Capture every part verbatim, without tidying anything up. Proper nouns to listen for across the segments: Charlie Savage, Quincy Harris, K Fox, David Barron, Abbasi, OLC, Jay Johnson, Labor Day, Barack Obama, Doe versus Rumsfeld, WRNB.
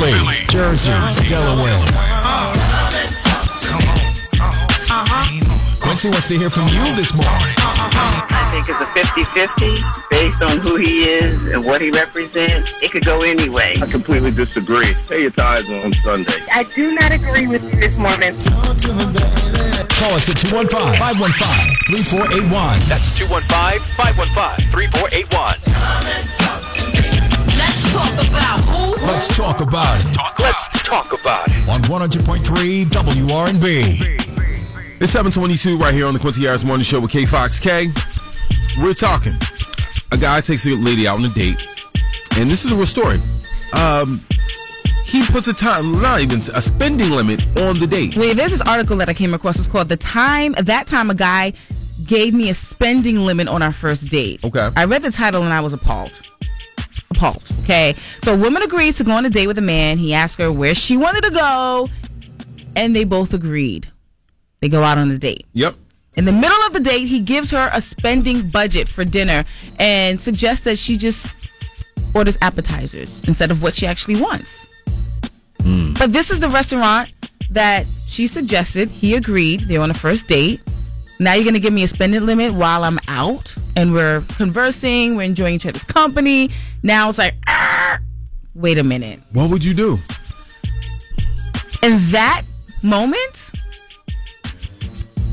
Philly, Philly Jersey, Jersey, Delaware. Delaware. Quincy wants to hear from you this morning. I think it's a fifty-fifty based on who he is and what he represents. It could go any way. I completely disagree. Pay your tithes on Sunday. I do not agree with you this morning. Call us at two one five, five one five, three four eight one. That's two one five, five one five, three four eight one. Let's talk about who? Let's talk about it. Let's talk about it. On one hundred point three W R N B. It's seven twenty-two right here on the Quincy Harris Morning Show with K Fox. K, we're talking. A guy takes a lady out on a date, and this is a real story. Um, he puts a time, not even a spending limit on the date. Wait, there's this article that I came across. It's called "The Time That Time a Guy Gave Me a Spending Limit on Our First Date." Okay, I read the title and I was appalled. Appalled. Okay, so a woman agrees to go on a date with a man. He asked her where she wanted to go, and they both agreed. They go out on the date. Yep. In the middle of the date, he gives her a spending budget for dinner and suggests that she just orders appetizers instead of what she actually wants. Mm. But this is the restaurant that she suggested. He agreed. They're on a first date. Now you're going to give me a spending limit while I'm out and we're conversing. We're enjoying each other's company. Now it's like, ah, wait a minute. What would you do? In that moment,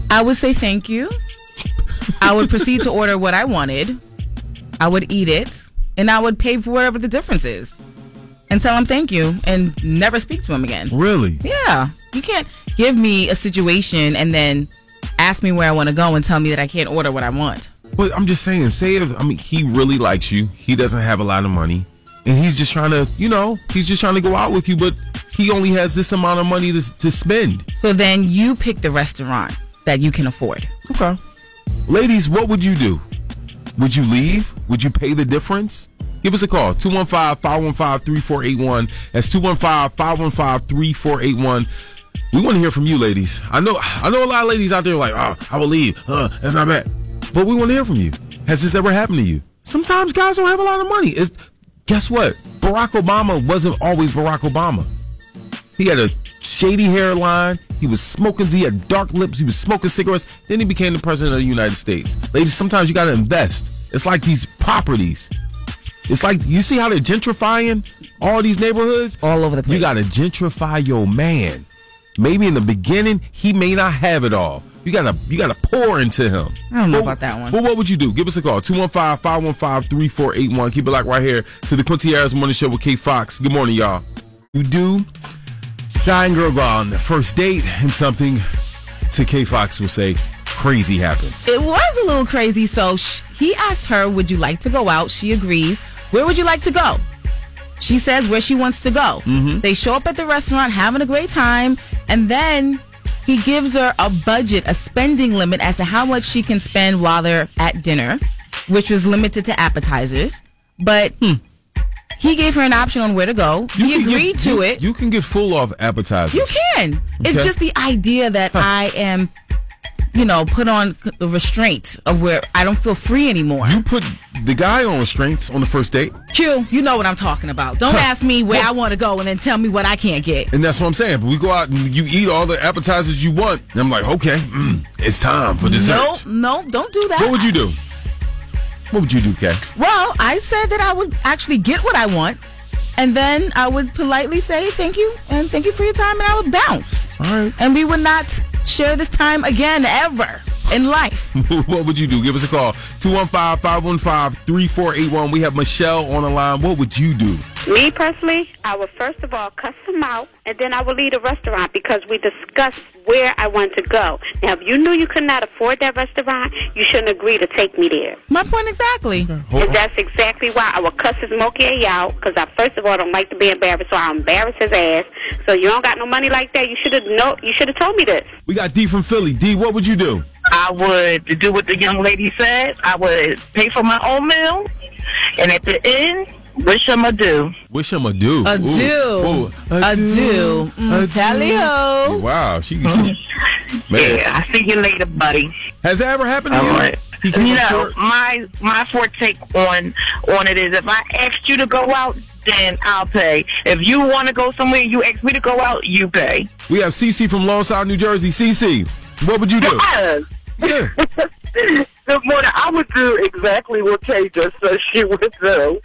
I would say thank you. I would proceed to order what I wanted. I would eat it. And I would pay for whatever the difference is. And tell him thank you and never speak to him again. Really? Yeah. You can't give me a situation and then ask me where I want to go and tell me that I can't order what I want. Well, I'm just saying, say if, I mean, he really likes you. He doesn't have a lot of money. And he's just trying to, you know, he's just trying to go out with you. But he only has this amount of money to, to spend. So then you pick the restaurant that you can afford. Okay. Ladies, what would you do? Would you leave? Would you pay the difference? Give us a call. two one five, five one five, three four eight one. That's two one five, five one five, three four eight one. We want to hear from you, ladies. I know I know a lot of ladies out there are like, oh, I will leave. Uh, that's not bad. But we want to hear from you. Has this ever happened to you? Sometimes guys don't have a lot of money. It's, guess what? Barack Obama wasn't always Barack Obama. He had a shady hairline. He was smoking. He had dark lips. He was smoking cigarettes. Then he became the president of the United States. Ladies, sometimes you got to invest. It's like these properties. It's like, you see how they're gentrifying all these neighborhoods? All over the place. You got to gentrify your man. Maybe in the beginning, he may not have it all. You got to you got to pour into him. I don't know well, about that one. Well, what would you do? Give us a call. two one five, five one five, three four eight one. Keep it locked right here to the Quincy Harris Morning Show with K Fox. Good morning, y'all. You do... Guy and girl go on the first date, and something, to K Fox will say, crazy happens. It was a little crazy. So she, he asked her, "Would you like to go out?" She agrees. Where would you like to go? She says where she wants to go. Mm-hmm. They show up at the restaurant, having a great time, and then he gives her a budget, a spending limit as to how much she can spend while they're at dinner, which was limited to appetizers. But hmm. He gave her an option on where to go. You he agreed get, to you, it. You can get full off appetizers. You can. Okay. It's just the idea that huh. I am, you know, put on the restraint of where I don't feel free anymore. You put the guy on restraints on the first date? Q, you know what I'm talking about. Don't huh. ask me where well, I want to go and then tell me what I can't get. And that's what I'm saying. If we go out and you eat all the appetizers you want, and I'm like, okay, mm, it's time for dessert. No, no, don't do that. What would you do? What would you do, Kay? Well, I said that I would actually get what I want, and then I would politely say thank you, and thank you for your time, and I would bounce. All right. And we would not share this time again ever in life. What would you do? Give us a call. two one five, five one five, three four eight one. We have Michelle on the line. What would you do? Me, personally, I would first of all cuss him out, and then I would leave the restaurant because we discussed where I want to go. Now, if you knew you could not afford that restaurant, you shouldn't agree to take me there. My point exactly. Okay, and that's exactly why I would cuss his mokey out, because I, first of all, don't like to be embarrassed, so I'll embarrass his ass. So you don't got no money like that. You should have know. You should have told me this. We got D from Philly. D, what would you do? I would do what the young lady said. I would pay for my own meal, and at the end, wish him adieu. Wish him adieu. Adieu. Adieu. Tally-ho. Wow. She, she, yeah, I'll see you later, buddy. Has that ever happened to uh, you? You know, my, my forte on, on it is if I asked you to go out, then I'll pay. If you want to go somewhere, you ask me to go out, you pay. We have Cece from Longside, New Jersey. Cece, what would you do? Yes. Yeah. Good morning. I would do exactly what Kay just said she would do.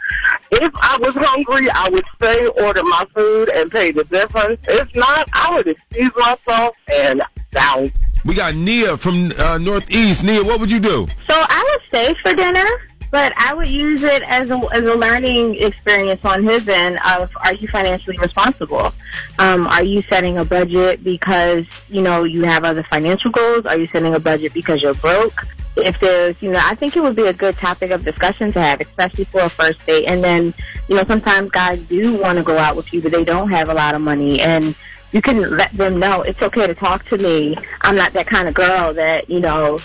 If I was hungry, I would stay, order my food, and pay the difference. If not, I would excuse myself and down. We got Nia from uh, Northeast. Nia, what would you do? So I would stay for dinner, but I would use it as a, as a learning experience on his end of, are you financially responsible? Um, are you setting a budget because, you know, you have other financial goals? Are you setting a budget because you're broke? If there's, you know, I think it would be a good topic of discussion to have, especially for a first date. And then, you know, sometimes guys do want to go out with you, but they don't have a lot of money. And you can let them know, it's okay to talk to me. I'm not that kind of girl that, you know,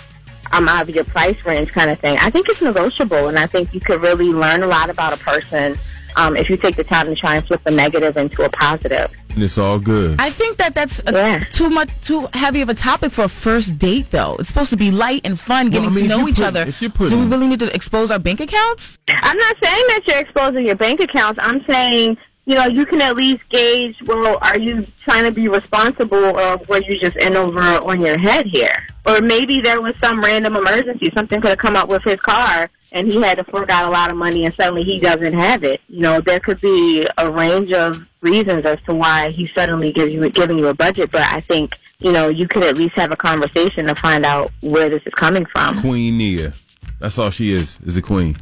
I'm out of your price range kind of thing. I think it's negotiable, and I think you could really learn a lot about a person um, if you take the time to try and flip a negative into a positive. It's all good. I think that that's a, yeah. too much, too heavy of a topic for a first date, though. It's supposed to be light and fun, getting well, I mean, to know each put, other. Do we really need to expose our bank accounts? I'm not saying that you're exposing your bank accounts. I'm saying, you know, you can at least gauge, well, are you trying to be responsible or were you just in over on your head here? Or maybe there was some random emergency. Something could have come up with his car and he had to fork out a lot of money and suddenly he doesn't have it. You know, there could be a range of reasons as to why he suddenly gives you giving you a budget, but I think, you know, you could at least have a conversation to find out where this is coming from. Queen Nia. That's all she is, is a queen.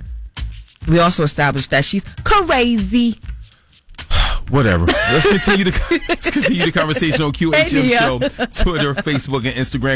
We also established that she's crazy. Whatever. Let's continue the let's continue the conversation on Q H M Show, Twitter, Facebook, and Instagram.